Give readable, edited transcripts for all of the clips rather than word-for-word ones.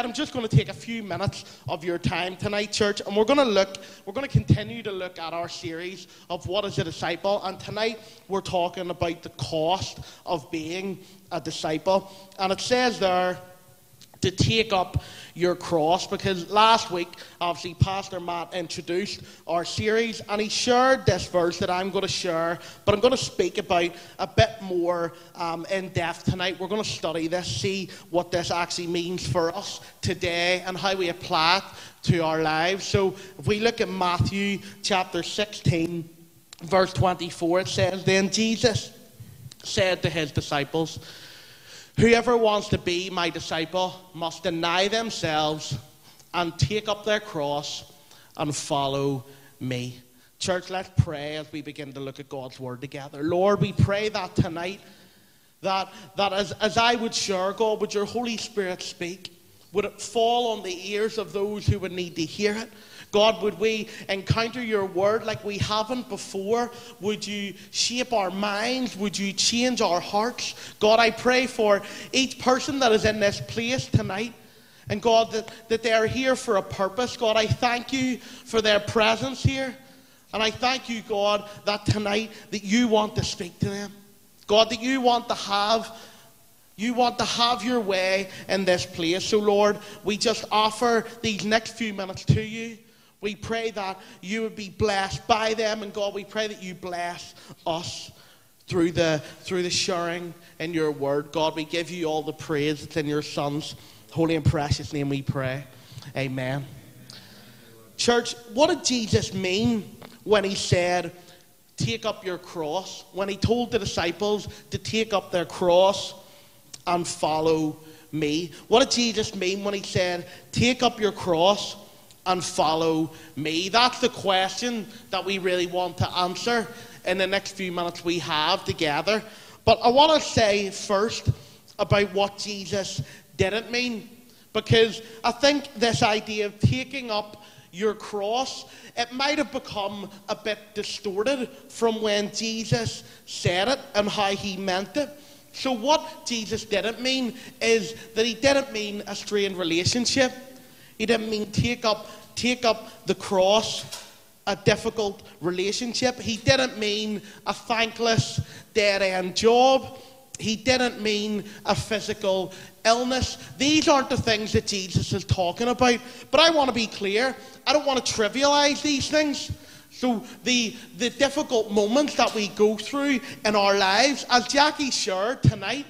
I'm just going to take a few minutes of your time tonight, church, and we're going to continue to look at our series of what is a disciple, and tonight we're talking about the cost of being a disciple. And it says there to take up your cross, because last week, obviously, Pastor Matt introduced our series, and he shared this verse that I'm going to share, but I'm going to speak about a bit more in depth tonight. We're going to study this, see what this actually means for us today and how we apply it to our lives. So if we look at Matthew chapter 16, verse 24, it says, "Then Jesus said to his disciples, 'Whoever wants to be my disciple must deny themselves and take up their cross and follow me.'" Church, let's pray as we begin to look at God's word together. Lord, we pray that tonight, that as I would share, God, would your Holy Spirit speak? Would it fall on the ears of those who would need to hear it? God, would we encounter your word like we haven't before? Would you shape our minds? Would you change our hearts? God, I pray for each person that is in this place tonight. And God, that they are here for a purpose. God, I thank you for their presence here. And I thank you, God, that tonight that you want to speak to them. God, that you want to have your way in this place. So, Lord, we just offer these next few minutes to you. We pray that you would be blessed by them, and God, we pray that you bless us through the sharing in your word. God, we give you all the praise. It's in your Son's holy and precious name we pray. Amen. Church, what did Jesus mean when he said, "Take up your cross"? When he told the disciples to take up their cross and follow me. What did Jesus mean when he said, "Take up your cross and follow me"? That's the question that we really want to answer in the next few minutes we have together. But I want to say first about what Jesus didn't mean, because I think this idea of taking up your cross, it might have become a bit distorted from when Jesus said it and how he meant it. So what Jesus didn't mean is that he didn't mean a strained relationship. He didn't mean take up the cross, a difficult relationship. He didn't mean a thankless, dead-end job. He didn't mean a physical illness. These aren't the things that Jesus is talking about. But I want to be clear. I don't want to trivialize these things. So the difficult moments that we go through in our lives, as Jackie shared tonight,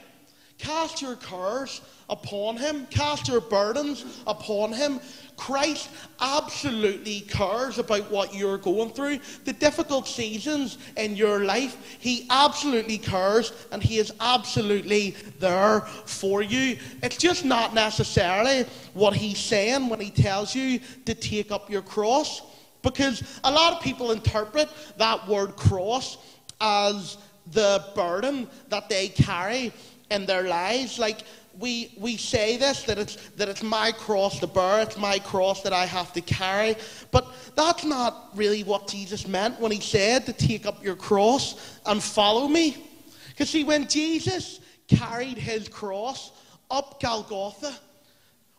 cast your cares upon him. Cast your burdens upon him. Christ absolutely cares about what you're going through. The difficult seasons in your life, he absolutely cares, and he is absolutely there for you. It's just not necessarily what he's saying when he tells you to take up your cross. Because a lot of people interpret that word cross as the burden that they carry in their lives. Like we say this, that it's my cross to bear, it's my cross that I have to carry. But that's not really what Jesus meant when he said to take up your cross and follow me. Because see, when Jesus carried his cross up Golgotha,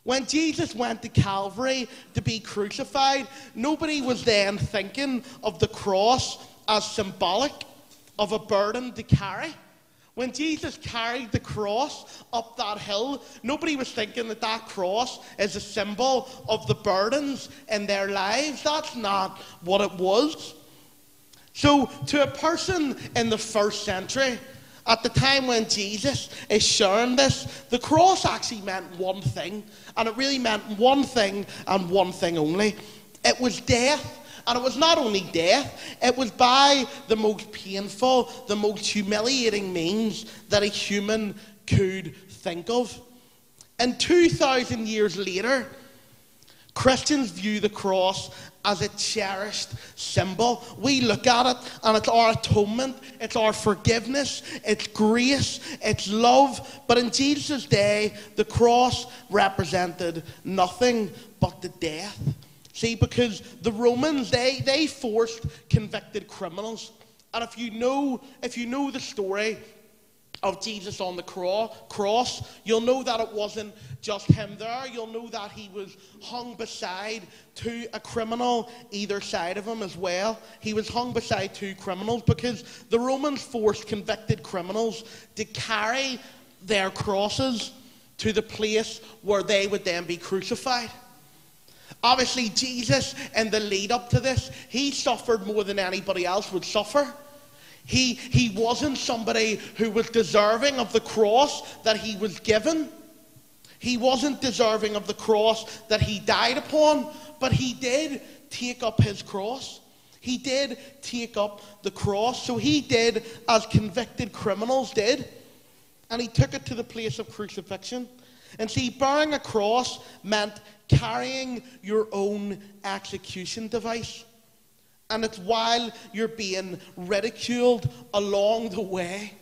when Jesus went to Calvary to be crucified, nobody was then thinking of the cross as symbolic of a burden to carry. When Jesus carried the cross up that hill, nobody was thinking that that cross is a symbol of the burdens in their lives. That's not what it was. So to a person in the first century, at the time when Jesus is sharing this, the cross actually meant one thing. And it really meant one thing and one thing only. It was death. And it was not only death, it was by the most painful, the most humiliating means that a human could think of. And 2,000 years later, Christians view the cross as a cherished symbol. We look at it and it's our atonement, it's our forgiveness, it's grace, it's love. But in Jesus' day, the cross represented nothing but the death. See, because the Romans, they forced convicted criminals. And if you know the story of Jesus on the cross, you'll know that it wasn't just him there. You'll know that he was hung beside a criminal either side of him as well. He was hung beside two criminals because the Romans forced convicted criminals to carry their crosses to the place where they would then be crucified. Obviously, Jesus, in the lead up to this, he suffered more than anybody else would suffer. He wasn't somebody who was deserving of the cross that he was given. He wasn't deserving of the cross that he died upon, but he did take up his cross. He did take up the cross. So he did as convicted criminals did, and he took it to the place of crucifixion. And see, bearing a cross meant carrying your own execution device. And it's while you're being ridiculed along the way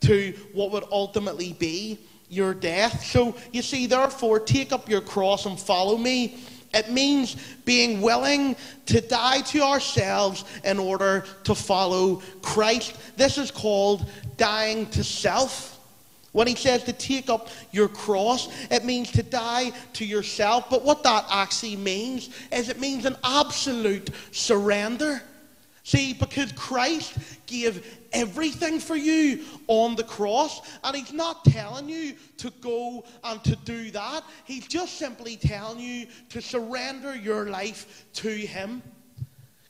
to what would ultimately be your death. So you see, therefore, take up your cross and follow me. It means being willing to die to ourselves in order to follow Christ. This is called dying to self. When he says to take up your cross, it means to die to yourself. But what that actually means is it means an absolute surrender. See, because Christ gave everything for you on the cross, and he's not telling you to go and to do that. He's just simply telling you to surrender your life to him.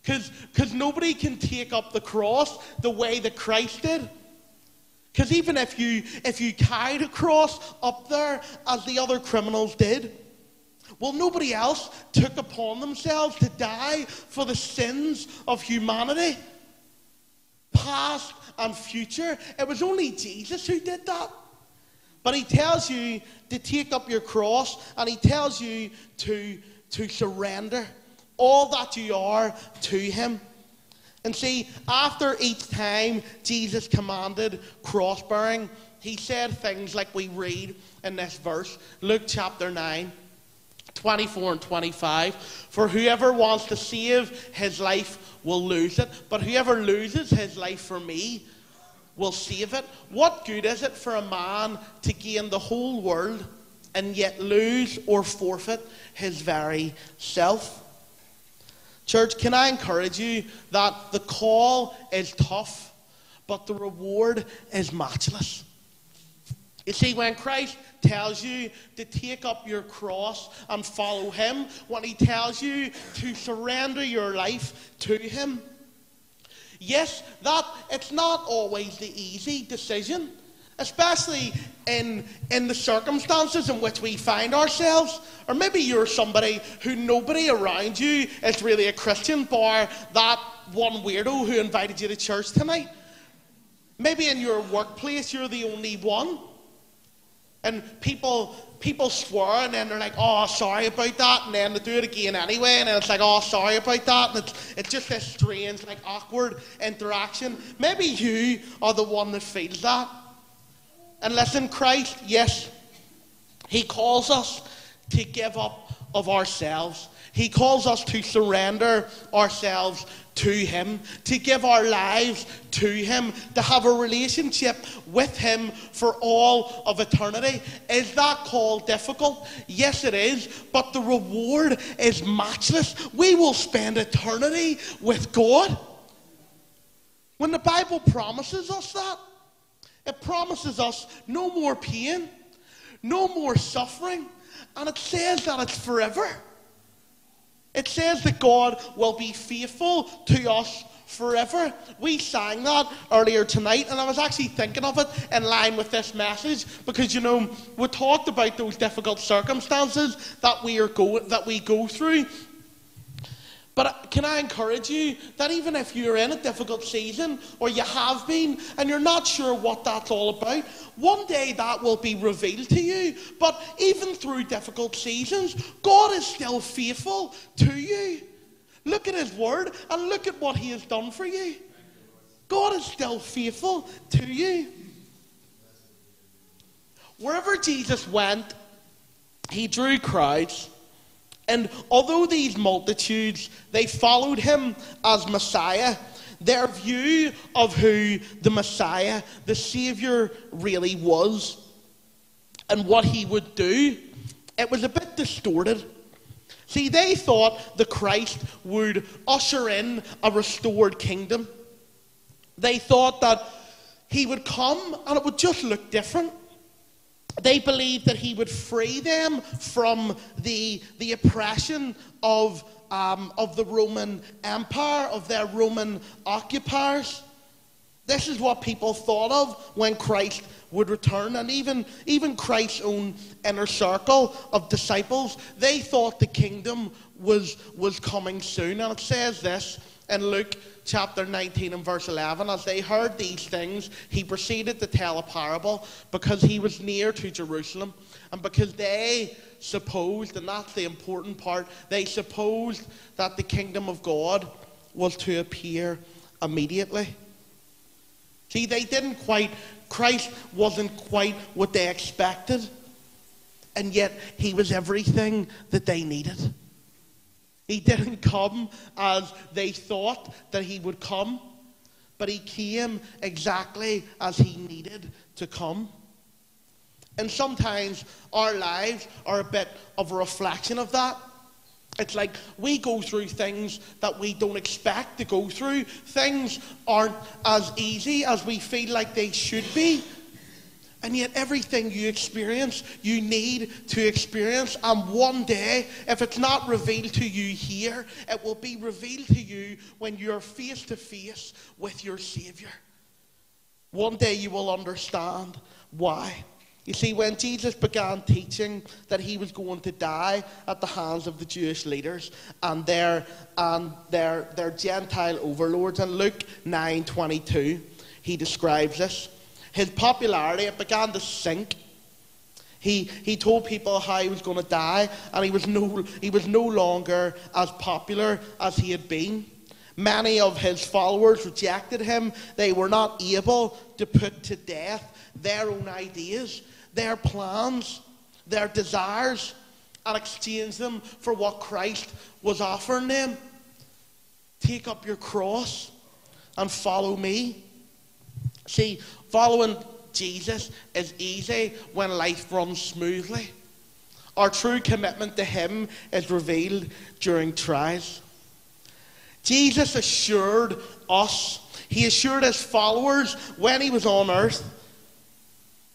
Because nobody can take up the cross the way that Christ did. Because even if you carried a cross up there as the other criminals did, well, nobody else took upon themselves to die for the sins of humanity, past and future. It was only Jesus who did that. But he tells you to take up your cross, and he tells you to surrender all that you are to him. And see, after each time Jesus commanded cross-bearing, he said things like we read in this verse, Luke chapter 9, 24 and 25. For whoever wants to save his life will lose it, but whoever loses his life for me will save it. What good is it for a man to gain the whole world and yet lose or forfeit his very self? Church, can I encourage you that the call is tough, but the reward is matchless. You see, when Christ tells you to take up your cross and follow him, when he tells you to surrender your life to him, yes, it's not always the easy decision, especially in the circumstances in which we find ourselves. Or maybe you're somebody who nobody around you is really a Christian bar that one weirdo who invited you to church tonight. Maybe in your workplace you're the only one. And people swear, and then they're like, oh, sorry about that, and then they do it again anyway, and then it's like, oh, sorry about that, and it's just this strange, like, awkward interaction. Maybe you are the one that feels that. And listen, Christ, yes, he calls us to give up of ourselves. He calls us to surrender ourselves to him, to give our lives to him, to have a relationship with him for all of eternity. Is that call difficult? Yes, it is, but the reward is matchless. We will spend eternity with God. When the Bible promises us that, it promises us no more pain, no more suffering, and it says that it's forever. It says that God will be faithful to us forever. We sang that earlier tonight, and I was actually thinking of it in line with this message because, you know, we talked about those difficult circumstances that we go through. But can I encourage you that even if you're in a difficult season, or you have been, and you're not sure what that's all about, one day that will be revealed to you. But even through difficult seasons, God is still faithful to you. Look at his word and look at what he has done for you. God is still faithful to you. Wherever Jesus went, he drew crowds. And although these multitudes, they followed him as Messiah, their view of who the Messiah, the Saviour, really was and what he would do, it was a bit distorted. See, they thought the Christ would usher in a restored kingdom. They thought that he would come and it would just look different. They believed that he would free them from the oppression of the Roman Empire, of their Roman occupiers. This is what people thought of when Christ would return. And even Christ's own inner circle of disciples, they thought the kingdom was coming soon. And it says this in Luke chapter 19 and verse 11, as they heard these things, he proceeded to tell a parable, because he was near to Jerusalem, and because they supposed, and that's the important part, they supposed that the kingdom of God was to appear immediately. See, they didn't quite, Christ wasn't quite what they expected, and yet he was everything that they needed. He didn't come as they thought that he would come, but he came exactly as he needed to come. And sometimes our lives are a bit of a reflection of that. It's like we go through things that we don't expect to go through. Things aren't as easy as we feel like they should be. And yet everything you experience, you need to experience. And one day, if it's not revealed to you here, it will be revealed to you when you're face to face with your Saviour. One day you will understand why. You see, when Jesus began teaching that he was going to die at the hands of the Jewish leaders and their Gentile overlords, in Luke 9:22, he describes this. His popularity, it began to sink. He told people how he was going to die, and he was no longer as popular as he had been. Many of his followers rejected him. They were not able to put to death their own ideas, their plans, their desires, and exchange them for what Christ was offering them. Take up your cross and follow me. See, following Jesus is easy when life runs smoothly. Our true commitment to him is revealed during trials. Jesus assured us, he assured his followers when he was on earth,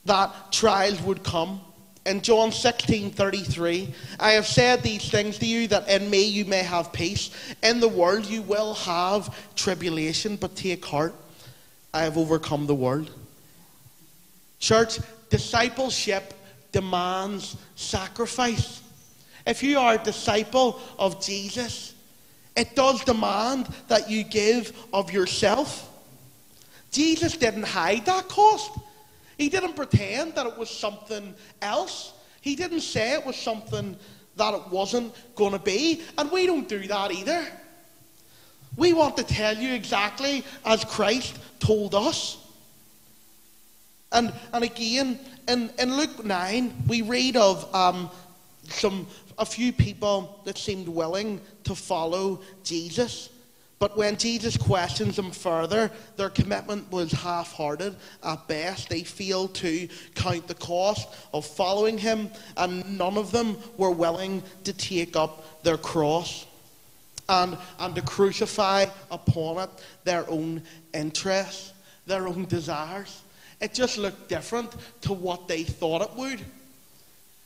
that trials would come. In John 16:33, I have said these things to you, that in me you may have peace. In the world you will have tribulation, but take heart, I have overcome the world. Church, discipleship demands sacrifice. If you are a disciple of Jesus, it does demand that you give of yourself. Jesus didn't hide that cost. He didn't pretend that it was something else. He didn't say it was something that it wasn't going to be. And we don't do that either. We want to tell you exactly as Christ told us. And again, in Luke 9, we read of a few people that seemed willing to follow Jesus. But when Jesus questions them further, their commitment was half-hearted at best. They failed to count the cost of following him, and none of them were willing to take up their cross and to crucify upon it their own interests, their own desires. It just looked different to what they thought it would.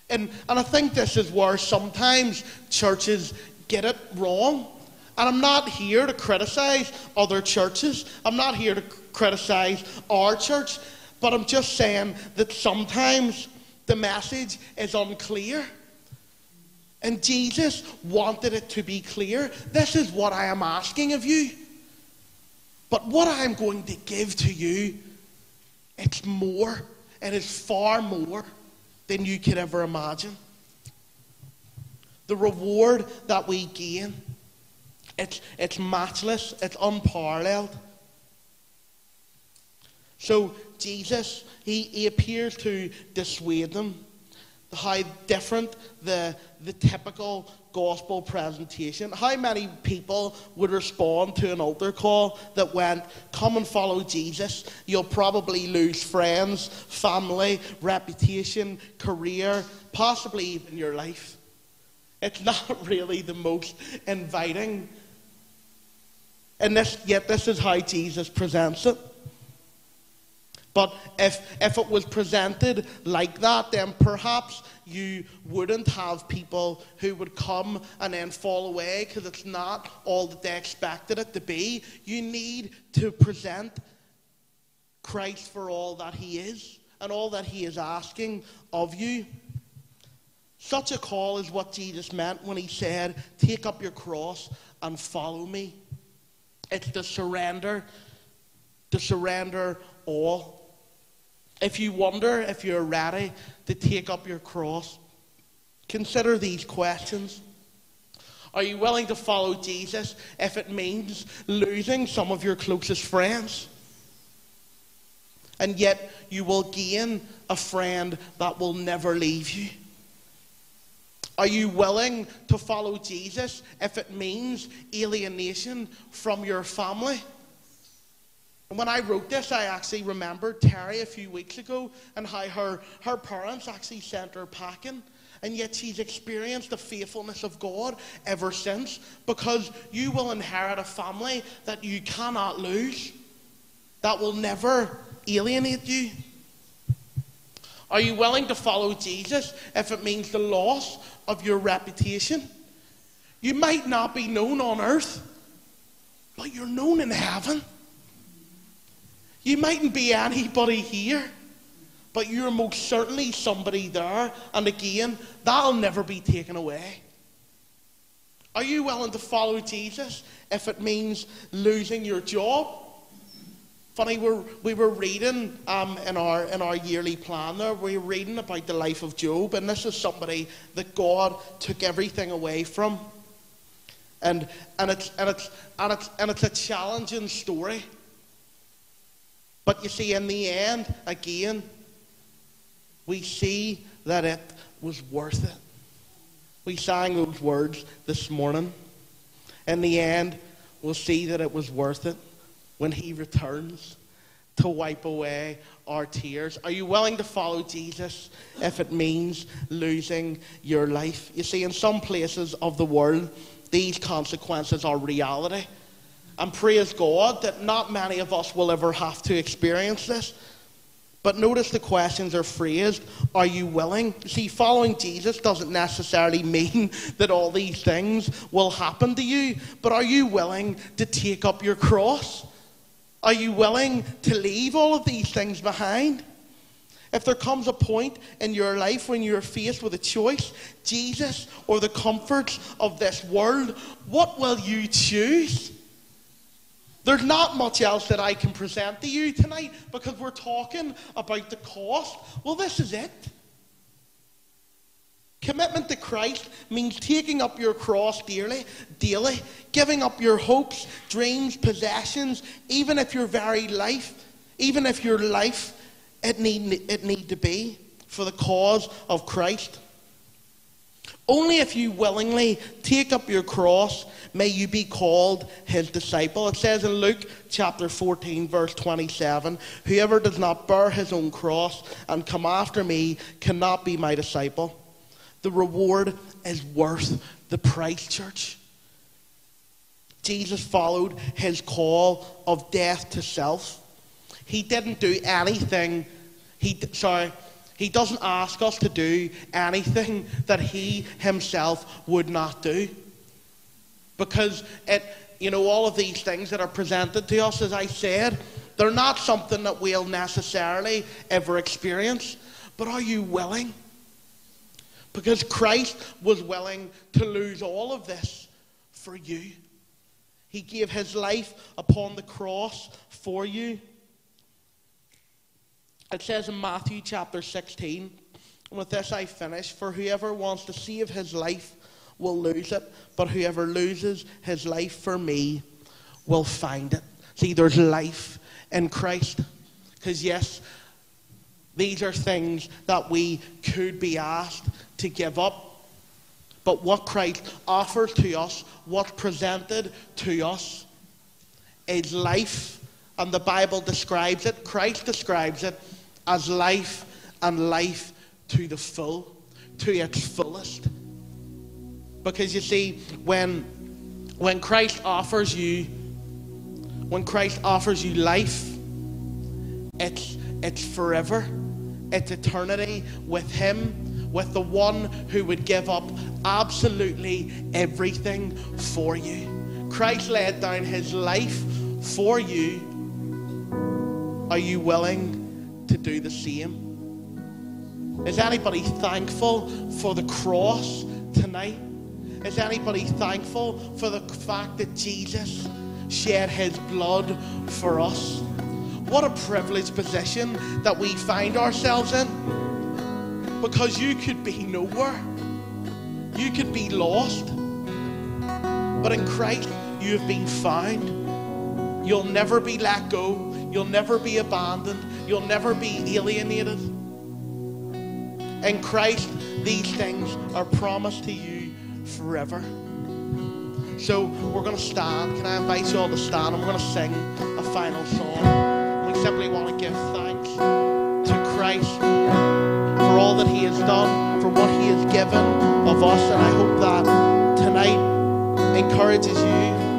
And I think this is where sometimes churches get it wrong. And I'm not here to criticize other churches. I'm not here to criticize our church. But I'm just saying that sometimes the message is unclear. And Jesus wanted it to be clear. This is what I am asking of you. But what I am going to give to you, it's more. It is far more than you could ever imagine. The reward that we gain, it's matchless, it's unparalleled. So Jesus, he appears to dissuade them. how different the typical gospel presentation. How many people would respond to an altar call that went, "Come and follow Jesus. You'll probably lose friends, family, reputation, career, possibly even your life." It's not really the most inviting. And yet this is how Jesus presents it. But if it was presented like that, then perhaps you wouldn't have people who would come and then fall away because it's not all that they expected it to be. You need to present Christ for all that he is and all that he is asking of you. Such a call is what Jesus meant when he said, "Take up your cross and follow me." It's the surrender all. If you wonder if you're ready to take up your cross, consider these questions. Are you willing to follow Jesus if it means losing some of your closest friends? And yet you will gain a friend that will never leave you. Are you willing to follow Jesus if it means alienation from your family? And when I wrote this, I actually remembered Terry a few weeks ago and how her parents actually sent her packing. And yet she's experienced the faithfulness of God ever since, because you will inherit a family that you cannot lose, that will never alienate you. Are you willing to follow Jesus if it means the loss of your reputation? You might not be known on earth, but you're known in heaven. You mightn't be anybody here, but you're most certainly somebody there. And again, that'll never be taken away. Are you willing to follow Jesus if it means losing your job? Funny, we were reading in our yearly plan there, we were reading about the life of Job. And this is somebody that God took everything away from. And it's a challenging story. But you see, in the end, again, we see that it was worth it. We sang those words this morning. In the end, we'll see that it was worth it when he returns to wipe away our tears. Are you willing to follow Jesus if it means losing your life? You see, in some places of the world, these consequences are reality. And praise God that not many of us will ever have to experience this. But notice the questions are phrased, "Are you willing?" See, following Jesus doesn't necessarily mean that all these things will happen to you. But are you willing to take up your cross? Are you willing to leave all of these things behind? If there comes a point in your life when you're faced with a choice, Jesus or the comforts of this world, what will you choose? There's not much else that I can present to you tonight because we're talking about the cost. Well, this is it. Commitment to Christ means taking up your cross daily, giving up your hopes, dreams, possessions, even if your very life, it need to be for the cause of Christ. Only if you willingly take up your cross may you be called his disciple. It says in Luke chapter 14, verse 27, "Whoever does not bear his own cross and come after me cannot be my disciple." The reward is worth the price, church. Jesus followed his call of death to self. He didn't do anything. He doesn't ask us to do anything that he himself would not do. Because, all of these things that are presented to us, as I said, they're not something that we'll necessarily ever experience. But are you willing? Because Christ was willing to lose all of this for you. He gave his life upon the cross for you. It says in Matthew chapter 16, and with this I finish, "For whoever wants to save his life will lose it, but whoever loses his life for me will find it." See, there's life in Christ. Because yes, These are things that we could be asked to give up. But what Christ offers to us, what's presented to us, is life. And the Bible describes it, Christ describes it, as life and life to the full, to its fullest. Because you see, when Christ offers you, life, it's forever. It's eternity with him, with the one who would give up absolutely everything for you. Christ laid down his life for you. Are you willing to do the same? Is anybody thankful for the cross tonight? Is anybody thankful for the fact that Jesus shed his blood for us? What a privileged position that we find ourselves in. Because you could be nowhere. You could be lost. But in Christ, you have been found. You'll never be let go. You'll never be abandoned. You'll never be alienated. In Christ, these things are promised to you forever. So we're going to stand. Can I invite you all to stand? And we're going to sing a final song. We simply want to give thanks to Christ for all that he has done, for what he has given of us. And I hope that tonight encourages you